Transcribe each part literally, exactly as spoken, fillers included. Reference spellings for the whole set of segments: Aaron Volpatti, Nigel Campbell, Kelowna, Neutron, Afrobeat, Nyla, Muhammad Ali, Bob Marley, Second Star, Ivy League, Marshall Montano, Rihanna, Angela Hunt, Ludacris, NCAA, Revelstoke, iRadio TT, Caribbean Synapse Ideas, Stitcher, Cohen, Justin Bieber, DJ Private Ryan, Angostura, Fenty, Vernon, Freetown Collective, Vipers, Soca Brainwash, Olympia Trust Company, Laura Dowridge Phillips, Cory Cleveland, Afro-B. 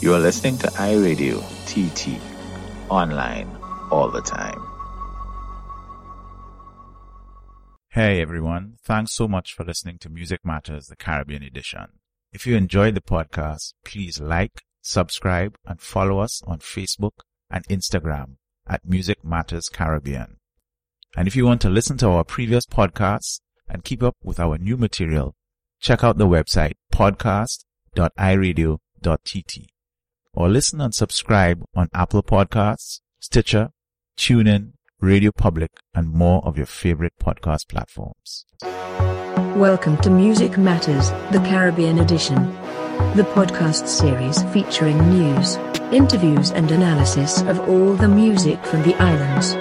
You are listening to iRadio T T, online all the time. Hey everyone, thanks so much for listening to Music Matters, the Caribbean edition. If you enjoyed the podcast, please like, subscribe, and follow us on Facebook and Instagram at Music Matters Caribbean. And if you want to listen to our previous podcasts and keep up with our new material, check out the website podcast dot i radio dot t t or listen and subscribe on Apple Podcasts, Stitcher, TuneIn, Radio Public, and more of your favorite podcast platforms. Welcome to Music Matters, the Caribbean edition, the podcast series featuring news, interviews, and analysis of all the music from the islands.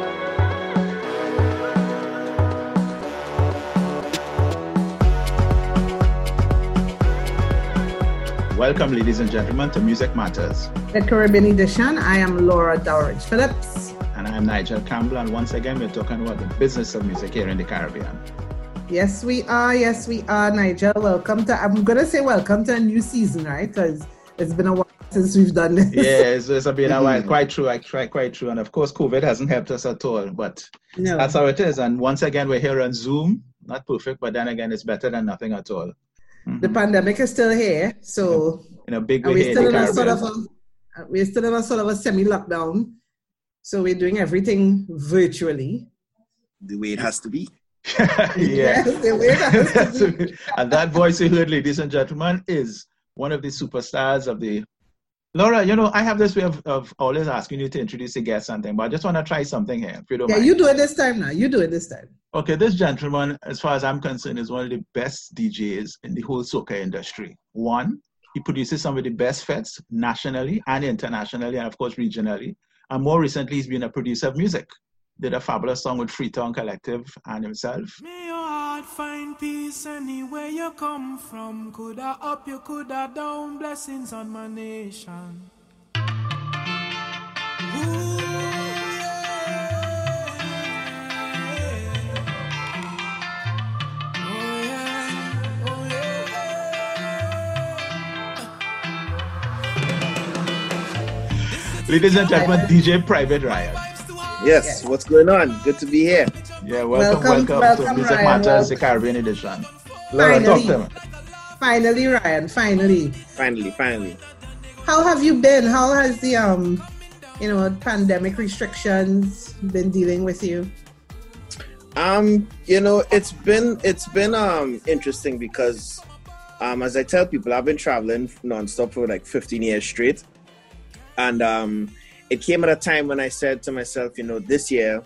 Welcome, ladies and gentlemen, to Music Matters, the Caribbean edition. I am Laura Dowridge Phillips. And I am Nigel Campbell. And once again, we're talking about the business of music here in the Caribbean. Yes, we are. Yes, we are, Nigel. Welcome to, I'm going to say welcome to a new season, right? Because it's been a while since we've done this. Yes, yeah, it's, it's been a while. Quite true. I try, quite true. And of course, COVID hasn't helped us at all. But no. That's how it is. And once again, we're here on Zoom. Not perfect, but then again, it's better than nothing at all. Mm-hmm. The pandemic is still here, so in a big way, we're still in a sort of a, we're still in a sort of a semi-lockdown. So we're doing everything virtually. The way it has to be. Yeah, yes, the way it has to be. And that voice you heard, ladies and gentlemen, is one of the superstars of the. Laura, you know, I have this way of, of always asking you to introduce a guest something, but I just want to try something here, if you don't yeah, mind. Yeah, you do it this time now. You do it this time. Okay, this gentleman, as far as I'm concerned, is one of the best D Js in the whole soca industry. One, he produces some of the best fets nationally and internationally, and of course regionally. And more recently, he's been a producer of music. Did a fabulous song with Freetown Collective and himself. May your heart find peace anywhere you come from. Could I up, you could I down, blessings on my nation. Ooh, yeah. Oh, yeah. Oh, yeah. Ladies and gentlemen, D J Private Ryan. Yes, yes, what's going on? Good to be here. Yeah, welcome, welcome, welcome, welcome to Music Ryan, Matters, welcome. The Caribbean edition. Laura, talk to me. Finally, Ryan, finally. Finally, finally. How have you been? How has the, um, you know, pandemic restrictions been dealing with you? Um, you know, it's been, it's been um interesting because, um, as I tell people, I've been traveling nonstop for like fifteen years straight, and um. It came at a time when I said to myself, you know, this year,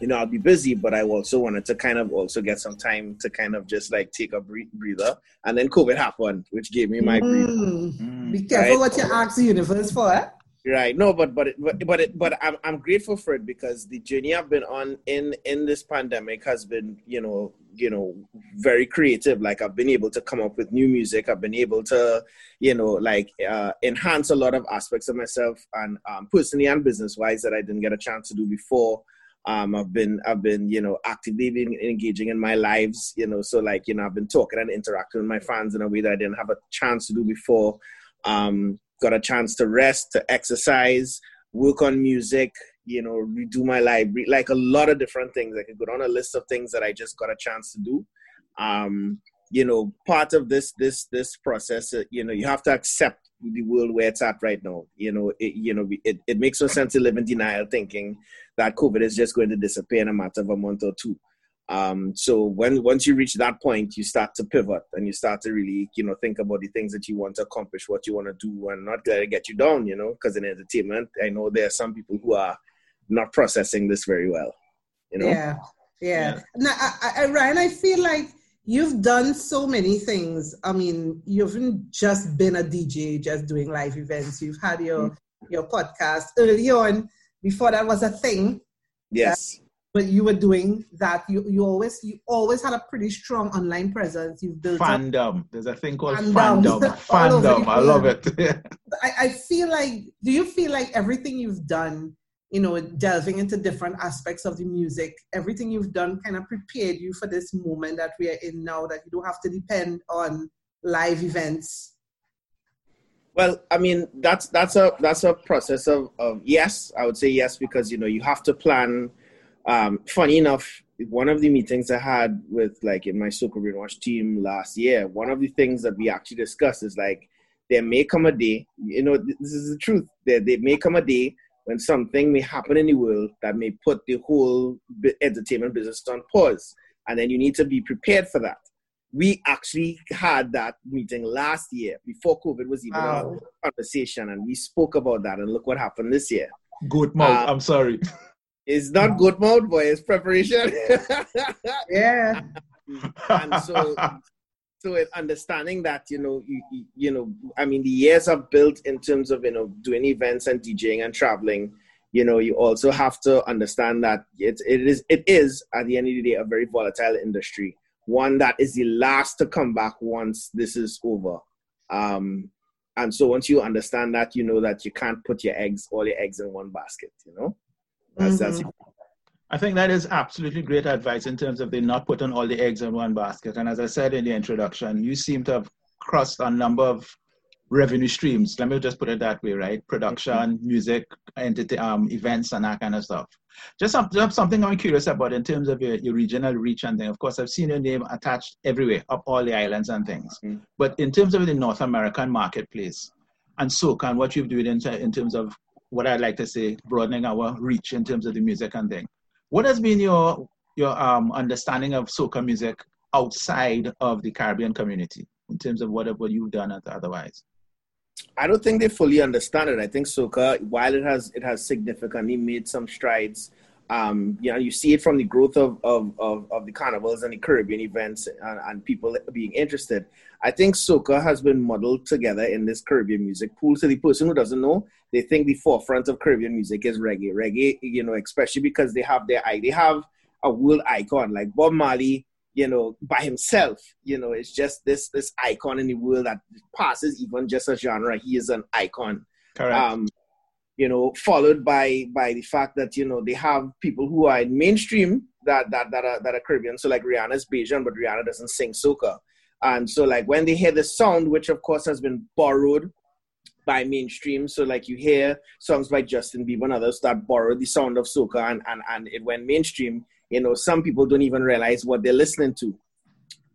you know, I'll be busy, but I also wanted to kind of also get some time to kind of just like take a breather. And then COVID happened, which gave me my breather. Mm. Be careful right? What you ask the universe for. Eh? Right. No, but but it, but but, it, but I'm, I'm grateful for it because the journey I've been on in, in this pandemic has been, you know, you know, very creative. Like I've been able to come up with new music. I've been able to, you know, like uh, enhance a lot of aspects of myself and um, personally and business wise that I didn't get a chance to do before. Um, I've been, I've been, you know, actively been engaging in my lives, you know, so like, you know, I've been talking and interacting with my fans in a way that I didn't have a chance to do before. Um, got a chance to rest, to exercise, work on music, you know, redo my library, like a lot of different things. I could go down a list of things that I just got a chance to do. Um, you know, part of this, this, this process, you know, you have to accept the world where it's at right now. You know, it, you know, it, it makes no sense to live in denial thinking that COVID is just going to disappear in a matter of a month or two. Um, so when, once you reach that point, you start to pivot and you start to really, you know, think about the things that you want to accomplish, what you want to do and not let it get you down, you know, because in entertainment, I know there are some people who are not processing this very well, you know? Yeah. Yeah. yeah. Now, I, I, Ryan, I feel like you've done so many things. I mean, you haven't just been a D J, just doing live events. You've had your, mm-hmm. your podcast early on before that was a thing. Yes. That- But you were doing that. You you always you always had a pretty strong online presence. You've built fandom. Up. There's a thing called fandom. Fandom. fandom. I love it. I, I feel like. Do you feel like everything you've done, you know, delving into different aspects of the music, everything you've done, kind of prepared you for this moment that we are in now, that you don't have to depend on live events? Well, I mean, that's that's a that's a process of, of yes, I would say yes, because, you know, you have to plan. Um, funny enough, one of the meetings I had with, like, in my Soca Brainwash team last year, one of the things that we actually discussed is, like, there may come a day, you know, this is the truth, there, there may come a day when something may happen in the world that may put the whole entertainment business on pause. And then you need to be prepared for that. We actually had that meeting last year before COVID was even wow. a conversation, and we spoke about that, and look what happened this year. Goat mouth, um, I'm sorry. It's not goat mouth, boy, it's preparation. Yeah. And so, so it, understanding that, you know, you, you, you know, I mean, the years are built in terms of, you know, doing events and DJing and traveling. You know, you also have to understand that it, it is, it is, at the end of the day, a very volatile industry. One that is the last to come back once this is over. Um, and so once you understand that, you know that you can't put your eggs, all your eggs in one basket, you know? That's, mm-hmm. that's I think that is absolutely great advice in terms of they not putting all the eggs in one basket. And as I said in the introduction, you seem to have crossed a number of revenue streams. Let me just put it that way, right? Production, mm-hmm. music, entity, um, events, and that kind of stuff. Just some, something I'm curious about in terms of your, your regional reach and thing. Of course, I've seen your name attached everywhere, up all the islands and things. Mm-hmm. But in terms of the North American marketplace and soca and what you've done in, in terms of what I'd like to say, broadening our reach in terms of the music and thing. What has been your your um, understanding of soca music outside of the Caribbean community in terms of what, what you've done otherwise? I don't think they fully understand it. I think soca, while it has it has significantly made some strides, um, you know, you see it from the growth of of, of, of the carnivals and the Caribbean events and, and people being interested. I think soca has been modeled together in this Caribbean music pool. So the person who doesn't know, they think the forefront of Caribbean music is reggae. Reggae, you know, especially because they have their they have a world icon like Bob Marley. You know, by himself, you know, it's just this this icon in the world that passes even just a genre. He is an icon. Correct. Um, you know, followed by by the fact that, you know, they have people who are in mainstream that that that are that are Caribbean. So like Rihanna's Bajan, but Rihanna doesn't sing soca. And so like when they hear the sound, which of course has been borrowed by mainstream. So like you hear songs by Justin Bieber and others that borrowed the sound of soca and, and, and it went mainstream. You know, some people don't even realize what they're listening to.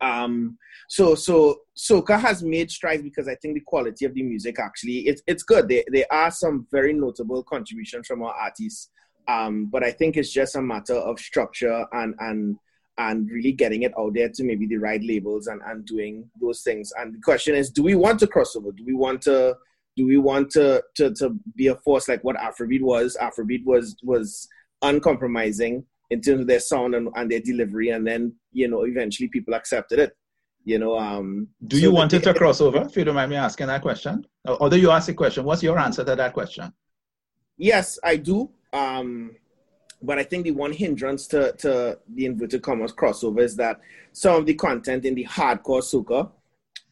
Um, so, so soca has made strides because I think the quality of the music actually, it's it's good. There, there are some very notable contributions from our artists, um, but I think it's just a matter of structure and and and really getting it out there to maybe the right labels and, and doing those things. And the question is, do we want to cross over? Do we want to do we want to to, to be a force like what Afrobeat was? Afrobeat was was uncompromising in terms of their sound and, and their delivery, and then, you know, eventually people accepted it, you know. Um, Do so you want it to cross over, if you don't mind me asking that question? Although you asked a question, what's your answer to that question? Yes, I do. Um, but I think the one hindrance to, to the inverted commas crossover is that some of the content in the hardcore soca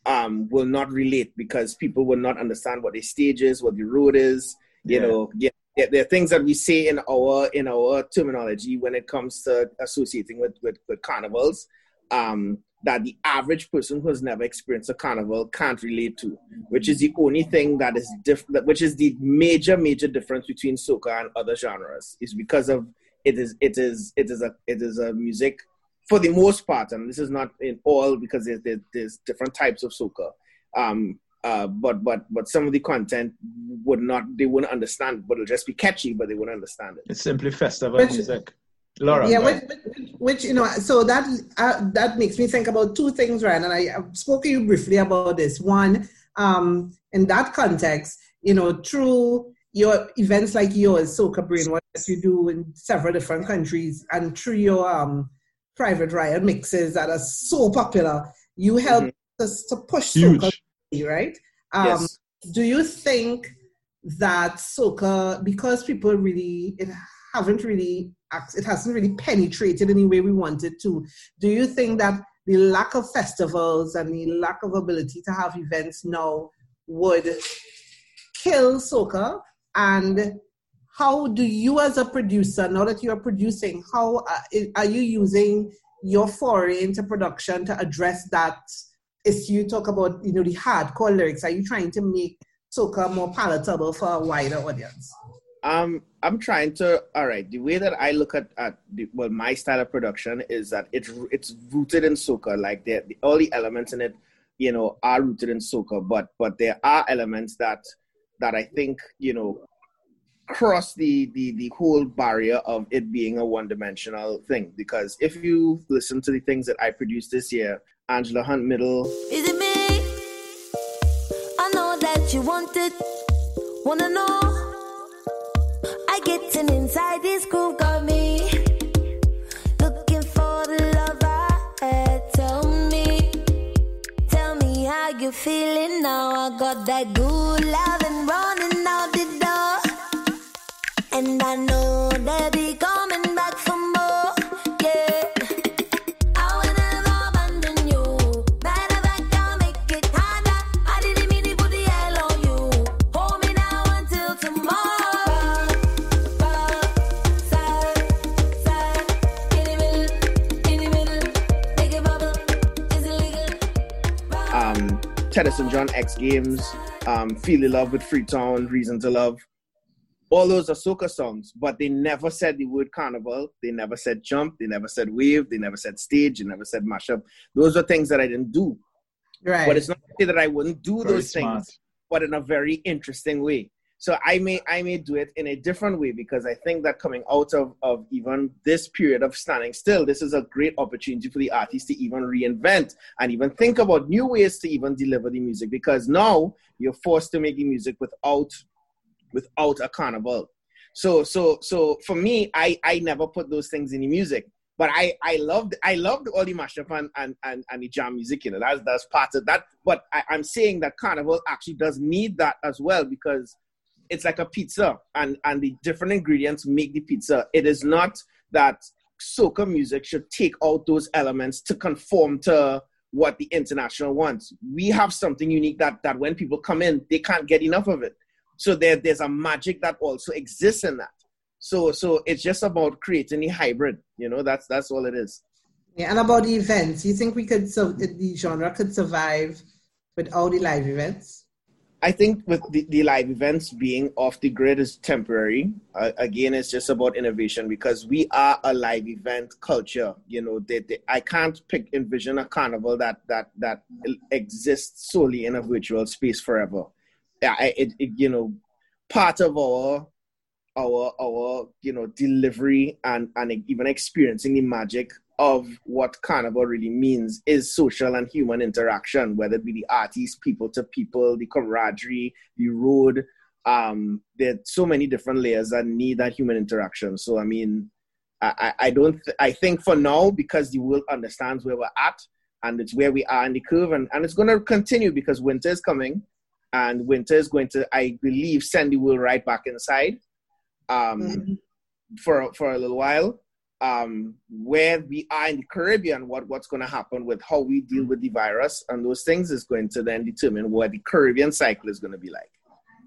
um, will not relate because people will not understand what the stage is, what the road is, you yeah. know, yeah. There are things that we say in our in our terminology when it comes to associating with, with, with carnivals um, that the average person who has never experienced a carnival can't relate to, which is the only thing that is different, which is the major, major difference between soca and other genres, is because of it is it is it is a it is a music for the most part, and this is not in all because there's there's, there's different types of soca. Um, Uh, but but but some of the content would not, they wouldn't understand, but it'll just be catchy, but they wouldn't understand it. It's simply festival which, music. Laura. Yeah, which, which, which, you know, so that uh, that makes me think about two things, Ryan, and I, I spoke to you briefly about this. One, um, in that context, you know, through your events like yours, Soca Brainwash, you do in several different countries, and through your um, Private Ryan mixes that are so popular, you help mm-hmm. us to push Huge. Soca. Right? Um, yes. Do you think that soca, because people really, it haven't really, it hasn't really penetrated any way we wanted to, do you think that the lack of festivals and the lack of ability to have events now would kill soca? And how do you as a producer, now that you're producing, how are you using your foray into production to address that? Is you talk about, you know, the hardcore lyrics. Are you trying to make soca more palatable for a wider audience? Um, I'm trying to, all right, the way that I look at, at the, well, my style of production is that it's it's rooted in soca. Like the, the all the elements in it, you know, are rooted in soca, but but there are elements that that I think, you know, cross the, the, the whole barrier of it being a one-dimensional thing. Because if you listen to the things that I produced this year, Angela Hunt Middle. Is it me? I know that you want it, wanna know. I get in inside this groove, got me looking for the love I had. Tell me, tell me how you feeling now. I got that good love and running out the door, and I know that be coming back for more. Yeah, I will never abandon you. Matter of fact, I'll make it harder. I didn't mean to put the L on you. Hold me now until tomorrow. Tedison John X Games, um, Feel in Love with Freetown, Reason to Love. All those are soca songs, but they never said the word carnival. They never said jump. They never said wave. They never said stage. They never said mashup. Those are things that I didn't do. Right. But it's not to say that I wouldn't do very those smart. things, but in a very interesting way. So I may I may do it in a different way, because I think that coming out of, of even this period of standing still, this is a great opportunity for the artist to even reinvent and even think about new ways to even deliver the music, because now you're forced to make the music without without a carnival. So so so for me, I, I never put those things in the music. But I, I loved I loved all the mashup and, and, and, and the jam music, you know, that's that's part of that. But I, I'm saying that carnival actually does need that as well, because it's like a pizza, and, and the different ingredients make the pizza. It is not that soca music should take out those elements to conform to what the international wants. We have something unique that, that when people come in, they can't get enough of it. So there, there's a magic that also exists in that. So so it's just about creating a hybrid, you know, that's that's all it is. Yeah, and about the events, you think we could, so the genre could survive with all the live events? I think with the, the live events being off the grid is temporary. Uh, again, it's just about innovation, because we are a live event culture. You know, they, they, I can't pick envision a carnival that that that exists solely in a virtual space forever. Yeah, it, it, you know, part of our our our you know delivery and and even experiencing the magic of what carnival really means is social and human interaction, whether it be the artists, people to people, the camaraderie, the road. Um, there are so many different layers that need that human interaction. So, I mean, I, I don't, th- I think for now, because the world understands where we're at and it's where we are in the curve, and, and it's going to continue, because winter is coming, and winter is going to, I believe, send the world right back inside um, mm-hmm. for, for a little while. Um, where we are in the Caribbean, what, what's going to happen with how we deal with the virus and those things is going to then determine what the Caribbean cycle is going to be like.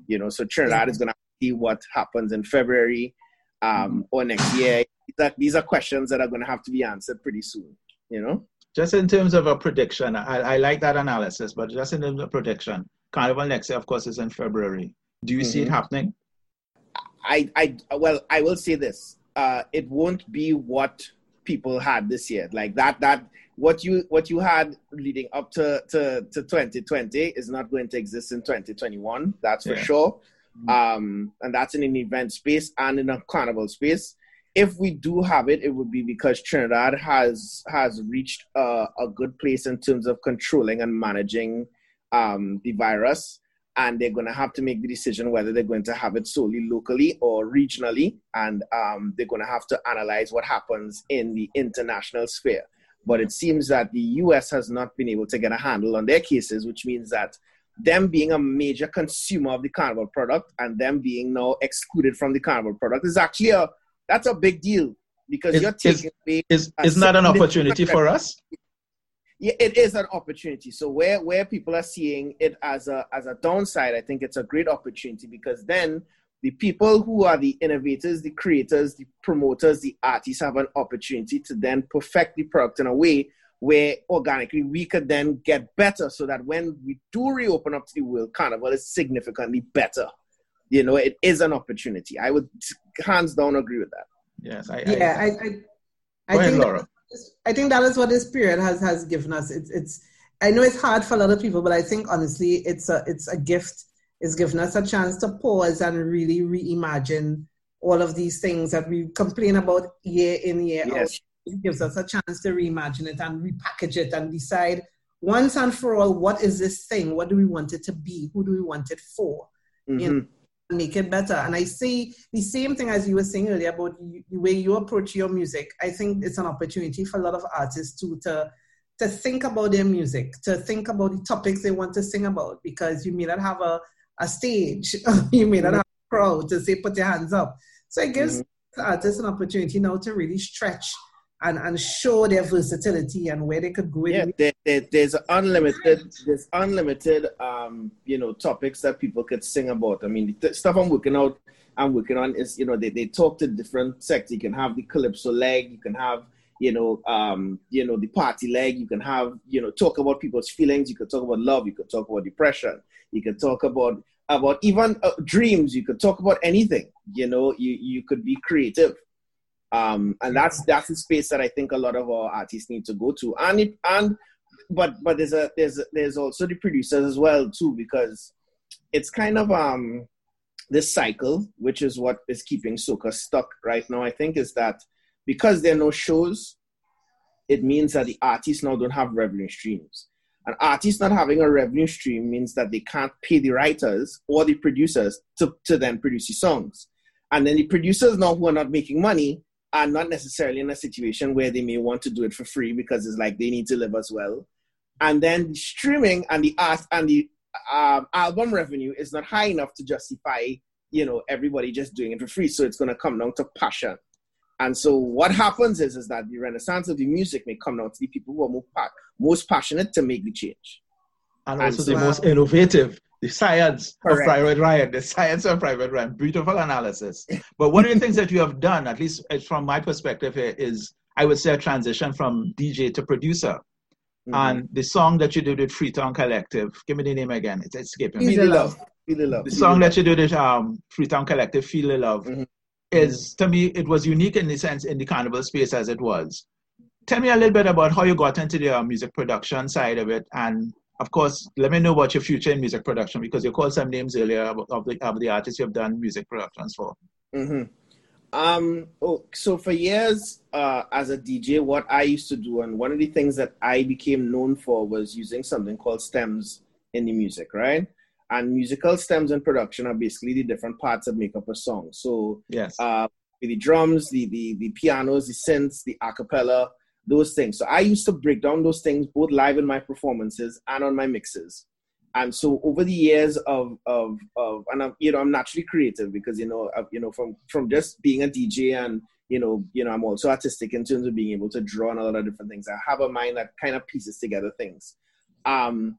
You know, so Trinidad is going to see what happens in February um, or next year. That, these are questions that are going to have to be answered pretty soon, you know? Just in terms of a prediction, I, I like that analysis, but just in terms of prediction, Carnival next year, of course, is in February. Do you mm-hmm. see it happening? I, I, well, I will say this. Uh, it won't be what people had this year. Like that, that what you what you had leading up to, to, to twenty twenty is not going to exist in twenty twenty-one. That's for yeah. sure. Mm-hmm. Um, and that's in an event space and in a carnival space. If we do have it, it would be because Trinidad has has reached a, a good place in terms of controlling and managing um, the virus. And they're going to have to make the decision whether they're going to have it solely locally or regionally. And um, they're going to have to analyze what happens in the international sphere. But it seems that the U S has not been able to get a handle on their cases, which means that them being a major consumer of the carnival product and them being now excluded from the carnival product is actually a, that's a big deal, because it's, you're taking away. It's, it's not an opportunity for us. Yeah, it is an opportunity. So where, where people are seeing it as a as a downside, I think it's a great opportunity, because then the people who are the innovators, the creators, the promoters, the artists have an opportunity to then perfect the product in a way where organically we could then get better so that when we do reopen up to the world, Carnival is significantly better. You know, it is an opportunity. I would hands down agree with that. Yes, I yeah, I, I, I, I ahead, think Laura. I think that is what this period has, has given us. It's it's I know it's hard for a lot of people, but I think honestly it's a it's a gift. It's given us a chance to pause and really reimagine all of these things that we complain about year in, year yes. out. It gives us a chance to reimagine it and repackage it and decide once and for all, what is this thing? What do we want it to be? Who do we want it for? Mm-hmm. You know, make it better. And I see the same thing as you were saying earlier about the way you approach your music. I think it's an opportunity for a lot of artists to, to to think about their music, to think about the topics they want to sing about, because you may not have a, a stage, you may not have a crowd to say, put your hands up. So it gives mm-hmm. artists an opportunity now to really stretch and, and show their versatility and where they could go. Yeah, in. There, there, there's unlimited, there's unlimited, um, you know, topics that people could sing about. I mean, the stuff I'm working out, I'm working on is, you know, they, they talk to different sectors. You can have the calypso leg, you can have, you know, um, you know, the party leg, you can have, you know, talk about people's feelings. You could talk about love. You could talk about depression. You could talk about, about even uh, dreams. You could talk about anything, you know, you, you could be creative. Um, and that's that's the space that I think a lot of our artists need to go to, and it, and but but there's a there's a, there's also the producers as well too, because it's kind of um this cycle, which is what is keeping Soca stuck right now. I think is that because there are no shows, it means that the artists now don't have revenue streams, and artists not having a revenue stream means that they can't pay the writers or the producers to to then produce the songs, and then the producers now who are not making money are not necessarily in a situation where they may want to do it for free because it's like they need to live as well. And then streaming and the art and the um, album revenue is not high enough to justify, you know, everybody just doing it for free. So it's going to come down to passion. And so what happens is, is that the renaissance of the music may come down to the people who are more pa- most passionate to make the change. And, and also so the most innovative, the science correct. of Private Ryan, the science of Private Ryan, beautiful analysis. But one of the things that you have done, at least from my perspective here, is I would say a transition from D J to producer. Mm-hmm. And the song that you did with Freetown Collective, give me the name again, it's escaping me. Feel the love. Feel the love. The song that you did with um, Freetown Collective, Feel the Love, mm-hmm. is, to me, it was unique in the sense in the carnival space as it was. Tell me a little bit about how you got into the uh, music production side of it, and of course, let me know about your future in music production, because you called some names earlier of the, of the artists you have done music productions for. Mm-hmm. Um, oh, so for years uh, as a D J, what I used to do, and one of the things that I became known for was using something called stems in the music, right? And musical stems in production are basically the different parts that make up a song. So yes. uh, the drums, the, the, the pianos, the synths, the a cappella, those things. So I used to break down those things both live in my performances and on my mixes. And so over the years of, of, of and I'm, you know, I'm naturally creative because, you know, I've, you know, from, from just being a D J and, you know, you know, I'm also artistic in terms of being able to draw on a lot of different things. I have a mind that kind of pieces together things. Um,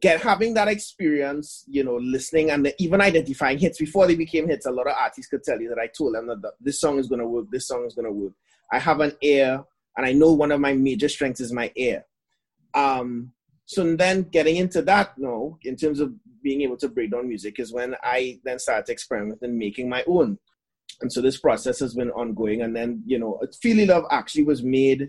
get having that experience, you know, listening and even identifying hits before they became hits. A lot of artists could tell you that I told them that this song is going to work. This song is going to work. I have an ear. And I know one of my major strengths is my ear. Um, so then getting into that now, in terms of being able to break down music, is when I then started experimenting, making my own. And so this process has been ongoing. And then, you know, Feely Love actually was made,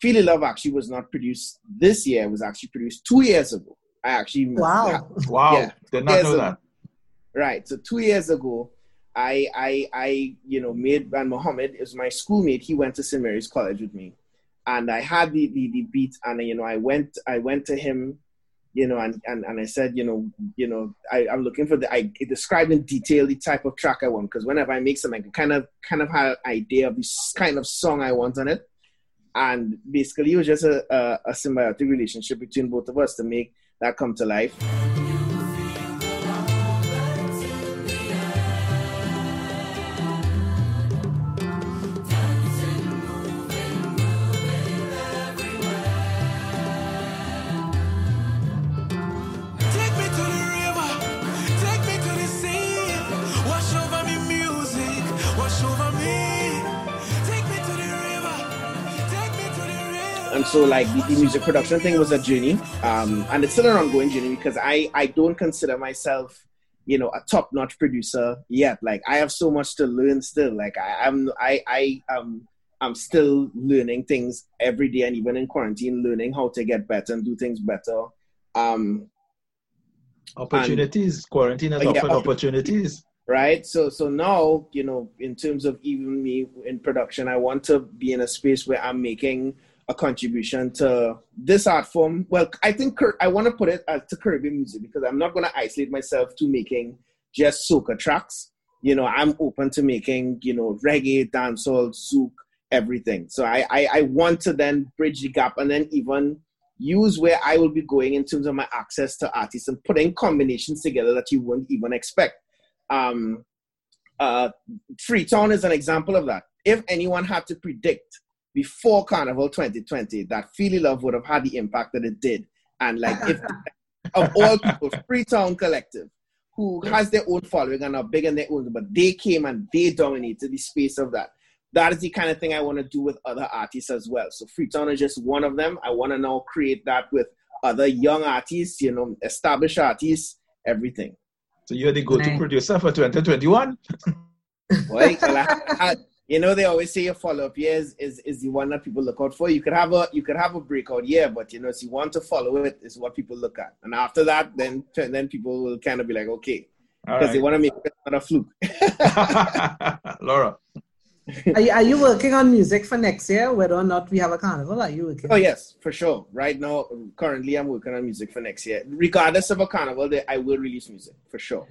Feely Love actually was not produced this year. It was actually produced two years ago. I actually... Wow. Wow. Yeah, did not know ago. that. Right. So two years ago, I, I, I, you know, made, and Mohammed is my schoolmate. He went to Saint Mary's College with me. And I had the, the, the beat, and you know, I went I went to him, you know, and, and, and I said, you know, you know, I, I'm looking for the. I described in detail the type of track I want, because whenever I make something, I kind of kind of had an idea of this kind of song I want on it, and basically it was just a, a, a symbiotic relationship between both of us to make that come to life. So like the music production thing was a journey, um, and it's still an ongoing journey, because I, I don't consider myself, you know, a top-notch producer yet. Like I have so much to learn still. Like I, I'm, I, I, um, I'm still learning things every day, and even in quarantine, learning how to get better and do things better. Um, opportunities, and, quarantine has yeah, often opportunities. Right. So, so now, you know, in terms of even me in production, I want to be in a space where I'm making a contribution to this art form. Well, I think I want to put it as to Caribbean music, because I'm not going to isolate myself to making just soca tracks. You know, I'm open to making, you know, reggae, dancehall, zouk, everything. So I, I, I want to then bridge the gap, and then even use where I will be going in terms of my access to artists, and putting combinations together that you wouldn't even expect. Um, uh, Freetown is an example of that. If anyone had to predict before Carnival twenty twenty that Feely Love would have had the impact that it did, and like if of all people, Freetown Collective, who has their own following and are big in their own, but they came and they dominated the space of that. That is the kind of thing I want to do with other artists as well. So Freetown is just one of them. I want to now create that with other young artists, you know, established artists, everything. So you're the go-to nice. producer for twenty twenty-one. Boy, I, I, you know, they always say your follow-up year is, is, is the one that people look out for. You could have a you could have a breakout year, but you know, if you want to follow it, it's what people look at. And after that, then then people will kind of be like, okay, because right. they want to make it not a fluke. Laura, are you, are you working on music for next year, whether or not we have a carnival? Are you working? Oh yes, for sure. Right now, currently, I'm working on music for next year. Regardless of a carnival, I will release music for sure.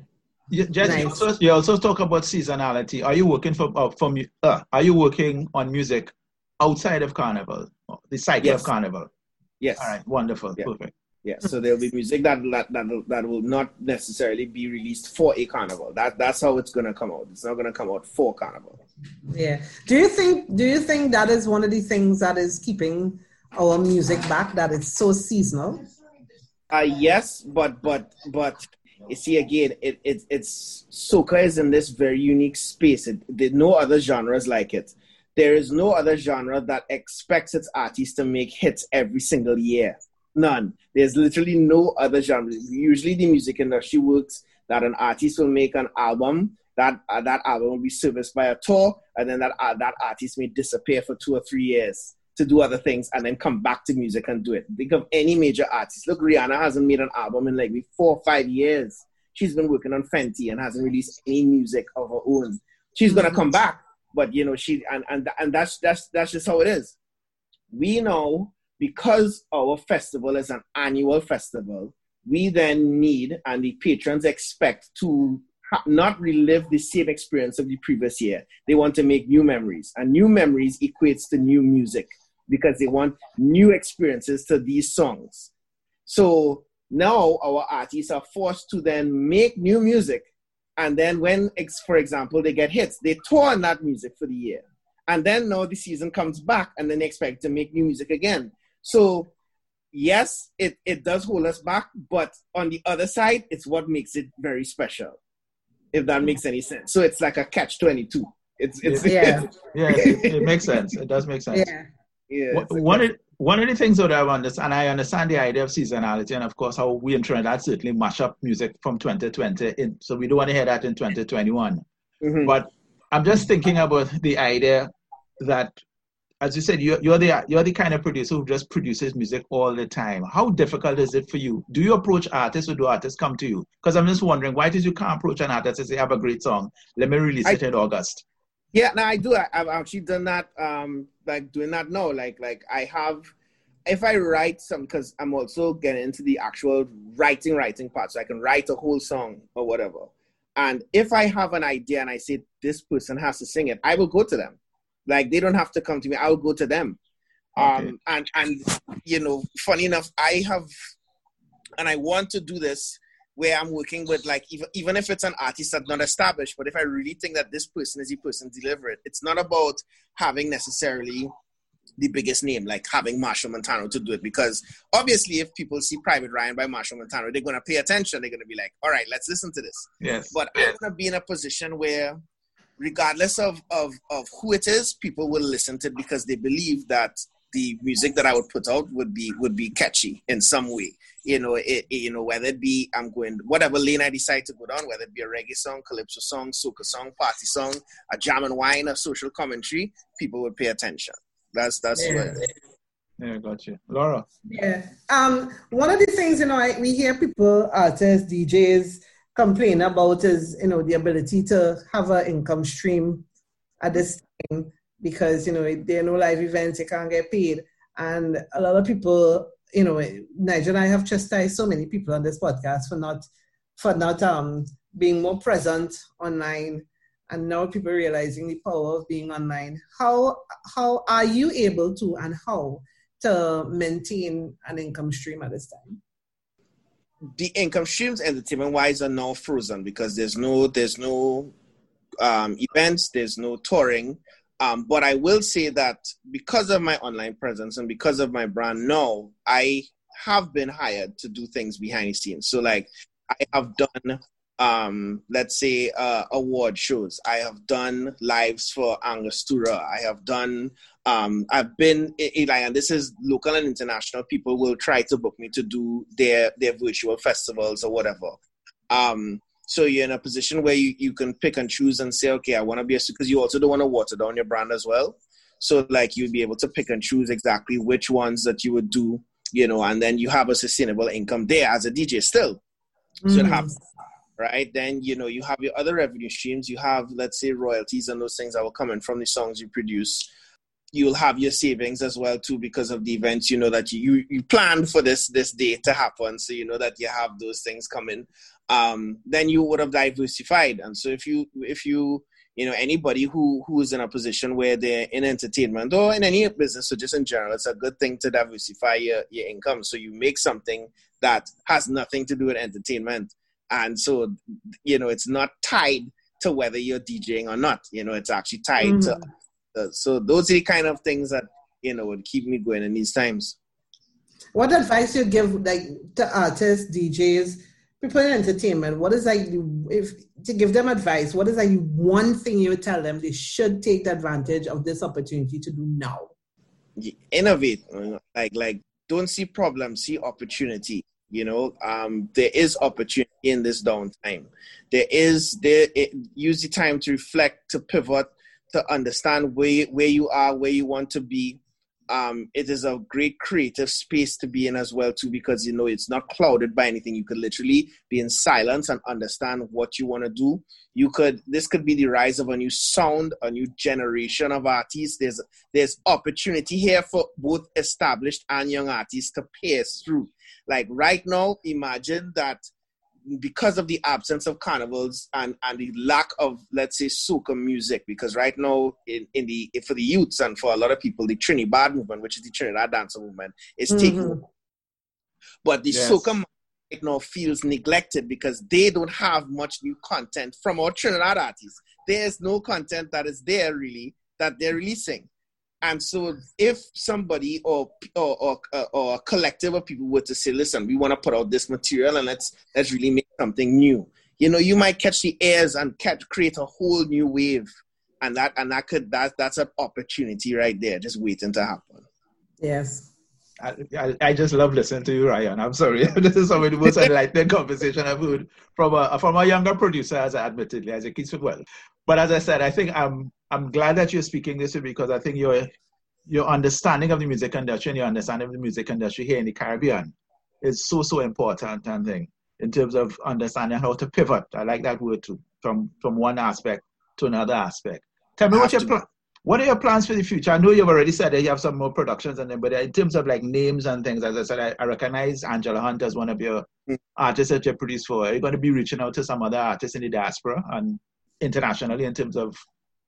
You, Jess, nice. you, also, you also talk about seasonality. Are you working for uh, from uh, Are you working on music outside of Carnival, the cycle yes. of Carnival? Yes. All right. Wonderful. Yeah. Perfect. Yeah. So there'll be music that that that that will not necessarily be released for a Carnival. That that's how it's gonna come out. It's not gonna come out for Carnival. Yeah. Do you think Do you think that is one of the things that is keeping our music back? That it's so seasonal. Uh yes, but but but. You see, again, it, it it's soca is in this very unique space. It, there, no other genres like it. There is no other genre that expects its artists to make hits every single year. None. There's literally no other genre. Usually, the music industry works that an artist will make an album. That uh, that album will be serviced by a tour, and then that uh, that artist may disappear for two or three years to do other things, and then come back to music and do it. Think of any major artist. Look, Rihanna hasn't made an album in like four or five years. She's been working on Fenty and hasn't released any music of her own. She's gonna come back, but you know she and and and that's that's that's just how it is. We know, because our festival is an annual festival, we then need, and the patrons expect to ha- not relive the same experience of the previous year. They want to make new memories, and new memories equates to new music, because they want new experiences to these songs. So now our artists are forced to then make new music. And then when, for example, they get hits, they tour on that music for the year. And then now the season comes back, and then they expect to make new music again. So yes, it, it does hold us back, but on the other side, it's what makes it very special, if that makes any sense. So it's like a catch twenty-two. It's, it's, yeah, it's, yeah it, it makes sense. It does make sense. Yeah. Yeah, one, okay. one, of, one of the things that I understand, and I understand the idea of seasonality, and of course how we in Trinidad certainly mash up music from twenty twenty, in, so we don't want to hear that in twenty twenty-one. Mm-hmm. But I'm just thinking about the idea that, as you said, you're, you're, the, you're the kind of producer who just produces music all the time. How difficult is it for you? Do you approach artists, or do artists come to you? Because I'm just wondering, why did you can't approach an artist and say, I have a great song, let me release I- it in August? Yeah, no, I do. I, I've actually done that, um, like doing that now. Like, like I have, if I write some, because I'm also getting into the actual writing, writing part, so I can write a whole song or whatever. And if I have an idea and I say, this person has to sing it, I will go to them. Like, they don't have to come to me. I will go to them. Okay. Um, and, and, you know, funny enough, I have, and I want to do this, where I'm working with, like, even, even if it's an artist that's not established, but if I really think that this person is the person to deliver it, it's not about having necessarily the biggest name, like having Marshall Montano to do it, because obviously if people see Private Ryan by Marshall Montano, they're going to pay attention. They're going to be like, all right, let's listen to this. Yes. But I want to be in a position where, regardless of, of, of who it is, people will listen to it because they believe that the music that I would put out would be would be catchy in some way. You know, it, you know, whether it be I'm going whatever lane I decide to go down, whether it be a reggae song, calypso song, soca song, party song, a jam and wine, a social commentary, people would pay attention. That's that's yeah. what. Yeah, gotcha, Laura. Yeah, um, one of the things you know I, we hear people, artists, D Js complain about is you know the ability to have an income stream at this time because you know there are no live events, you can't get paid, and a lot of people. You know, Nigel and I have chastised so many people on this podcast for not for not um, being more present online, and now people realizing the power of being online. How how are you able to and how to maintain an income stream at this time? The income streams, entertainment-wise, are now frozen because there's no there's no um, events, there's no touring. Um, but I will say that because of my online presence and because of my brand now, I have been hired to do things behind the scenes. So, like, I have done, um, let's say, uh, award shows. I have done lives for Angostura. I have done, um, I've been, Eli, and this is local and international, people will try to book me to do their, their virtual festivals or whatever. Um So you're in a position where you, you can pick and choose and say, okay, I want to be a, because you also don't want to water down your brand as well. So like you'd be able to pick and choose exactly which ones that you would do, you know, and then you have a sustainable income there as a D J still. Mm-hmm. So it happens, right? Then, you know, you have your other revenue streams. You have, let's say, royalties and those things that will come in from the songs you produce. You'll have your savings as well too because of the events, you know, that you, you planned for this this day to happen. So you know that you have those things coming. Um, then you would have diversified. And so if you if you you know anybody who who is in a position where they're in entertainment or in any business, so just in general, it's a good thing to diversify your, your income. So you make something that has nothing to do with entertainment. And so you know it's not tied to whether you're DJing or not. You know, it's actually tied mm. to So those are the kind of things that, you know, would keep me going in these times. What advice you give, like, to artists, D Js, people in entertainment? What is, like, if to give them advice, what is, like, one thing you would tell them they should take advantage of this opportunity to do now? Innovate. Like, like don't see problems, see opportunity. You know, um, there is opportunity in this downtime. There is, there. It, use the time to reflect, to pivot, to understand where, where you are, where you want to be. Um, it is a great creative space to be in as well, too, because, you know, it's not clouded by anything. You could literally be in silence and understand what you want to do. You could, this could be the rise of a new sound, a new generation of artists. There's, there's opportunity here for both established and young artists to pierce through. Like right now, imagine that because of the absence of carnivals and, and the lack of, let's say, soca music, because right now in, in the for the youths and for a lot of people, the Trinidad movement, which is the Trinidad dancer movement, is mm-hmm. taking. But the yes. soca right now feels neglected because they don't have much new content from our Trinidad artists. There's no content that is there really that they're releasing. And so if somebody or, or or or a collective of people were to say, listen, we want to put out this material and let's let's really make something new. You know, you might catch the airs and catch, create a whole new wave. And that and that could that that's an opportunity right there, just waiting to happen. Yes. I, I, I just love listening to you, Ryan. I'm sorry. This is some of the most enlightening conversation I've heard from a from a younger producer, as I admittedly, as a kid well. But as I said, I think I'm I'm glad that you're speaking this way because I think your your understanding of the music industry and your understanding of the music industry here in the Caribbean is so so important. I think in terms of understanding how to pivot, I like that word too, from from one aspect to another aspect. Tell me what your plan. What are your plans for the future? I know you've already said that you have some more productions and then, but in terms of like names and things, as I said, I, I recognize Angela Hunt as one of your mm. artists that you produce for. Are you going to be reaching out to some other artists in the diaspora and internationally in terms of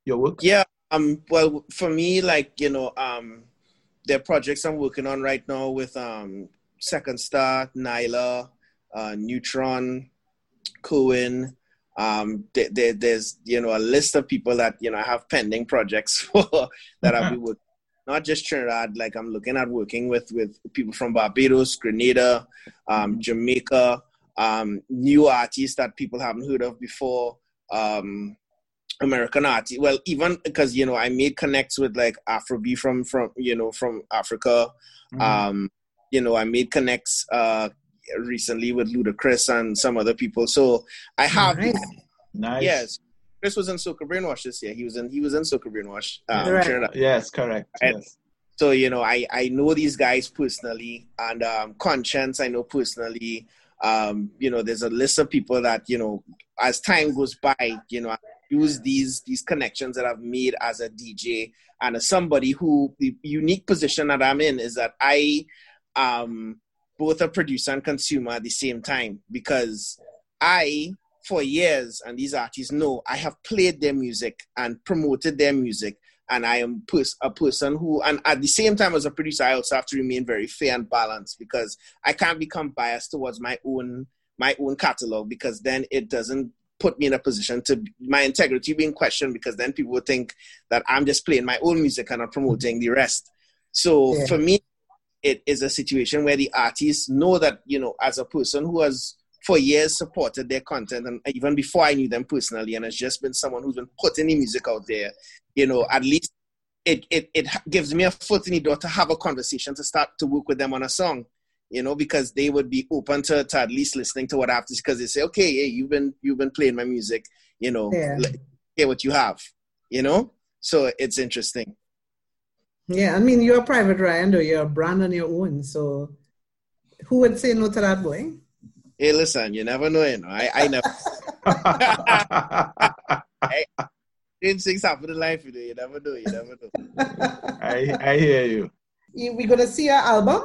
your work? Yeah. Um. Well, for me, like, you know, um, there are projects I'm working on right now with um Second Star, Nyla, uh, Neutron, Cohen. Um, there, there, there's, you know, a list of people that, you know, I have pending projects for that I'll be working. Not just Trinidad, like I'm looking at working with, with people from Barbados, Grenada, um, Jamaica, um, new artists that people haven't heard of before. Um, American artists. Well, even because, you know, I made connects with like Afro-B from, from, you know, from Africa. Mm-hmm. Um, you know, I made connects uh, recently with Ludacris and some other people. So I have. Nice. nice. Yes. Chris was in Soca Brainwash this year. He was in, he was in Soca Brainwash. Um, correct. Sure enough. Yes, correct. And, yes. So, you know, I, I know these guys personally, and um, Conscience I know personally. Um, you know, there's a list of people that, you know, as time goes by, you know, I use these these connections that I've made as a D J and as somebody who, the unique position that I'm in is that I am both a producer and consumer at the same time, because I, for years, and these artists know, I have played their music and promoted their music. And I am pers- a person who, and at the same time as a producer, I also have to remain very fair and balanced, because I can't become biased towards my own my own catalog, because then it doesn't put me in a position to my integrity being questioned, because then people would think that I'm just playing my own music and not promoting the rest. So yeah. For me, it is a situation where the artists know that, you know, as a person who has for years supported their content, and even before I knew them personally, and it's just been someone who's been putting the music out there, you know, at least it, it, it gives me a foot in the door to have a conversation, to start to work with them on a song, you know, because they would be open to, to at least listening to what I have to, because they say, okay, yeah, you've been, you've been playing my music, you know, yeah. Let, hear what you have, you know? So it's interesting. Yeah. I mean, you're a Private Ryan, or you're a brand on your own. So who would say no to that, boy? Hey, listen, you never know, you know. I, I never. I, Things happen in life, you know. You never know. You never know. I I hear you. We gonna see your album?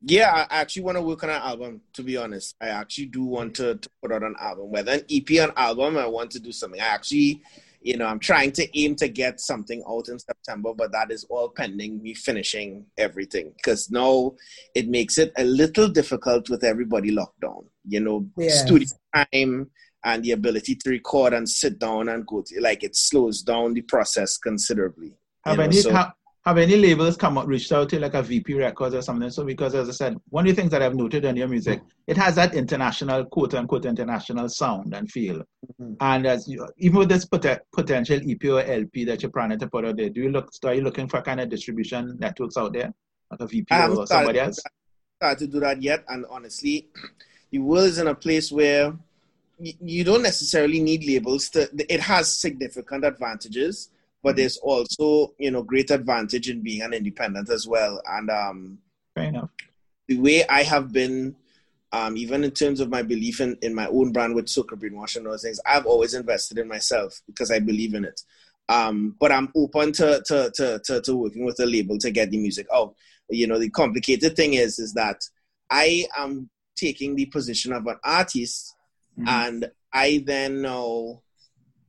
Yeah, I actually want to work on an album. To be honest, I actually do want to, to put out an album, whether an E P or an album. I want to do something. I actually, you know, I'm trying to aim to get something out in September, but that is all pending me finishing everything, because now it makes it a little difficult with everybody locked down. You know, yes. Studio time. And the ability to record and sit down and go to, like, it slows down the process considerably. Have any so, ha, have any labels come up, reached out to like a V P Records or something? So because, as I said, one of the things that I've noted on your music, it has that international, quote unquote, international sound and feel. Mm-hmm. And as you, even with this pot- potential E P or L P that you're planning to put out there, do you look? Are you looking for kind of distribution networks out there, like a V P or somebody else? I haven't started to do that yet, and honestly, the world is in a place where you don't necessarily need labels to, it has significant advantages, but there's also, you know, great advantage in being an independent as well. And um, fair enough. The way I have been, um, even in terms of my belief in, in my own brand with Soca Brainwash and those things, I've always invested in myself because I believe in it. Um, but I'm open to, to, to, to, to working with a label to get the music out. You know, the complicated thing is, is that I am taking the position of an artist. Mm-hmm. And I then know,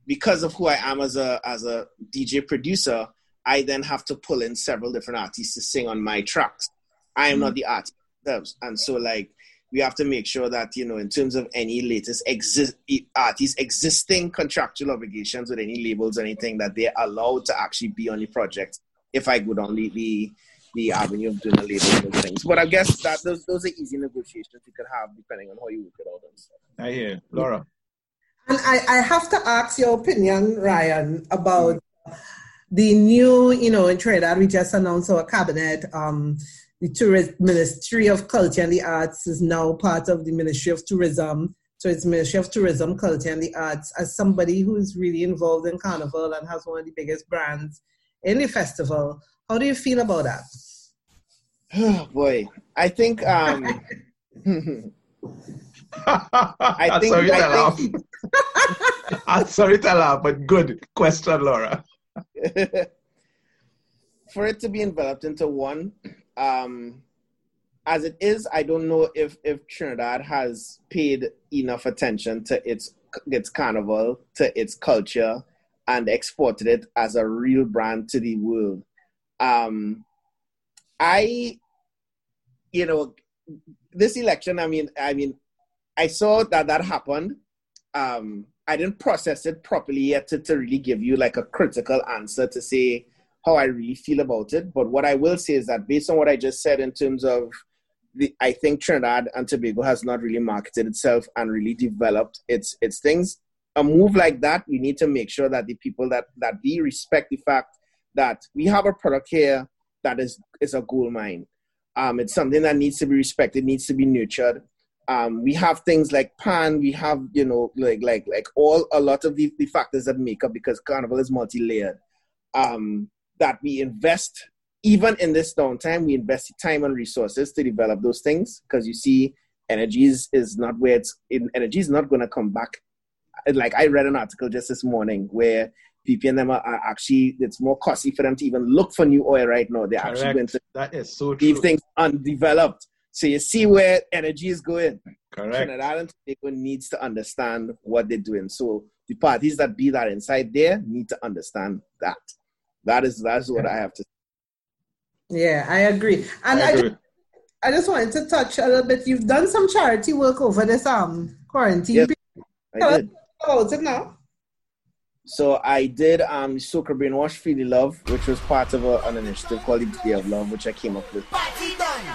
because of who I am as a as a D J producer, I then have to pull in several different artists to sing on my tracks. I am mm-hmm. not the artist themselves. And so, like, we have to make sure that, you know, in terms of any latest exist artists, existing contractual obligations with any labels or anything, that they're allowed to actually be on the project if I go down the the avenue of doing the labels and things. But I guess that those those are easy negotiations you can have depending on how you work it out and stuff. I hear. Laura. And I, I have to ask your opinion, Ryan, about mm-hmm. the new, you know, in Trinidad, we just announced our cabinet. Um, the Tourist Ministry of Culture and the Arts is now part of the Ministry of Tourism. So it's Ministry of Tourism, Culture and the Arts. As somebody who is really involved in Carnival and has one of the biggest brands in the festival, how do you feel about that? Oh, boy. I think... Um, I I'm think, sorry I to think... laugh. I'm sorry to laugh, but good question, Laura. For it to be enveloped into one, um, as it is, I don't know if, if Trinidad has paid enough attention to its its carnival, to its culture, and exported it as a real brand to the world. Um, I, you know, this election, I mean, I mean, I saw that that happened. Um, I didn't process it properly yet to, to really give you like a critical answer to say how I really feel about it. But what I will say is that based on what I just said in terms of the, I think Trinidad and Tobago has not really marketed itself and really developed its, its things. a move like that, we need to make sure that the people that, that we respect the fact that we have a product here that is, is a gold mine. Um, it's something that needs to be respected, needs to be nurtured. Um, we have things like pan, we have, you know, like, like, like all, a lot of the, the factors that make up, because Carnival is multi-layered, um, that we invest, even in this downtime, we invest time and resources to develop those things. Cause you see, energy is, is not where it's, energy is not going to come back. Like I read an article just this morning where P P and them are, are actually, it's more costly for them to even look for new oil right now. They're Correct. Actually going to that is so leave true. Things undeveloped. So you see where energy is going. Correct. Trinidad and Tobago needs to understand what they're doing. So the parties that be that inside there need to understand that. That is that's what yeah. I have to say. Yeah, I agree. And I, I, agree. Just, I just wanted to touch a little bit. You've done some charity work over this um quarantine yes, period. I did. Oh, is it now? So I did um Soca Brainwash Feel the Love, which was part of a, an initiative called the Day of Love, which I came up with. Party done.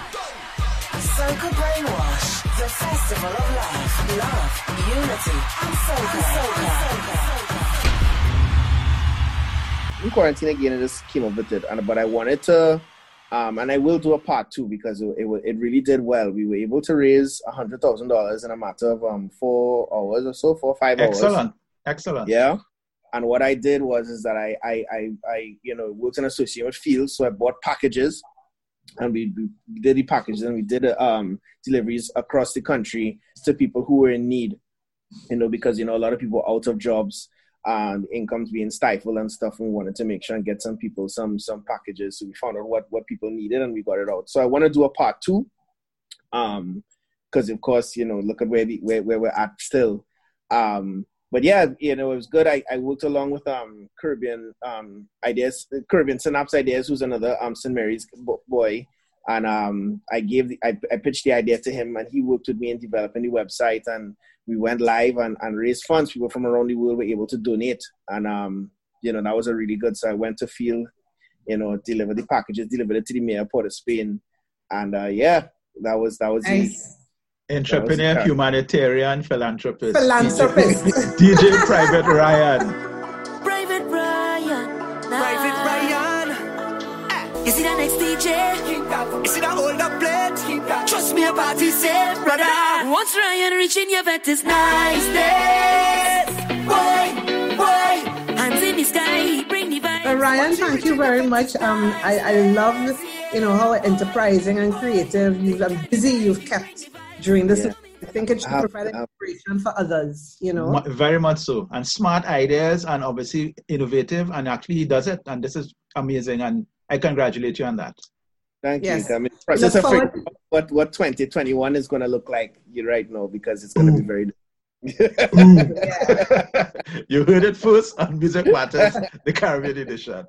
Soca Brainwash, the festival of life, love, unity, and soca. soca. In quarantine again, I just came up with it, and but I wanted to, um, and I will do a part two because it it, it really did well. We were able to raise a hundred thousand dollars in a matter of um four hours or so, four or five hours. Excellent, excellent. Yeah. And what I did was is that I, I, I, I you know, worked in association with Fields, so I bought packages, and we, we did the packages, and we did um, deliveries across the country to people who were in need, you know, because, you know, a lot of people were out of jobs, and incomes being stifled and stuff, and we wanted to make sure and get some people some some packages, so we found out what, what people needed, and we got it out. So I want to do a part two, um, because, of course, you know, look at where, the, where, where we're at still, um, but yeah, you know, it was good. I, I worked along with um Caribbean um ideas, Caribbean Synapse Ideas, who's another um Saint Mary's boy, and um I gave the, I I pitched the idea to him, and he worked with me in developing the website, and we went live and, and raised funds. People from around the world were able to donate, and um you know that was a really good. So I went to field, you know, delivered the packages, delivered it to the mayor of Port of Spain, and uh, yeah, that was that was nice. The, Entrepreneur, humanitarian, philanthropist. Philanthropist. D J, D J Private Ryan. Private Ryan. Private Ryan. Uh, is he the next D J? Is he the older plate? Trust me, a party safe, brother. Once Ryan reaching your vet is nice days. Boy, boy. Hands in the sky, bring the vibe. But Ryan, thank you very much. Um, I, I love, this, you know, how enterprising and creative you've been busy you've kept. During this, yeah. I think it should have, provide an inspiration for others, you know. Very much so. And smart ideas and obviously innovative, and actually he does it. And this is amazing. And I congratulate you on that. Thank yes. you. I mean, process of figuring out what, what twenty twenty-one is going to look like right now, because it's going to be very... You heard it first on Music Matters, the Caribbean edition.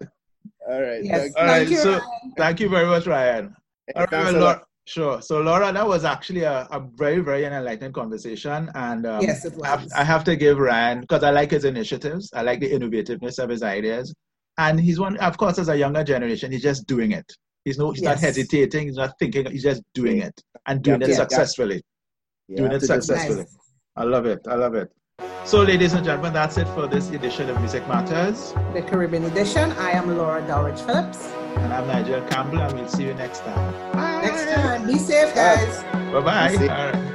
All right. Yes. All right. Thank you, so Ryan. Thank you very much, Ryan. All right, Laura. Sure. So, Laura, that was actually a, a very, very enlightening conversation. And um, yes, it was. I, I have to give Ryan, because I like his initiatives. I like the innovativeness of his ideas. And he's one, of course, as a younger generation, he's just doing it. He's, no, he's yes. not hesitating. He's not thinking. He's just doing it and doing yep, it yeah, successfully. Yeah, doing it successfully. Nice. I love it. I love it. So, ladies and gentlemen, that's it for this edition of Music Matters. The Caribbean edition. I am Laura Dowridge-Phillips. And I'm Nigel Campbell, and we'll see you next time. Bye. Next time. Be safe, guys. Bye-bye. All right.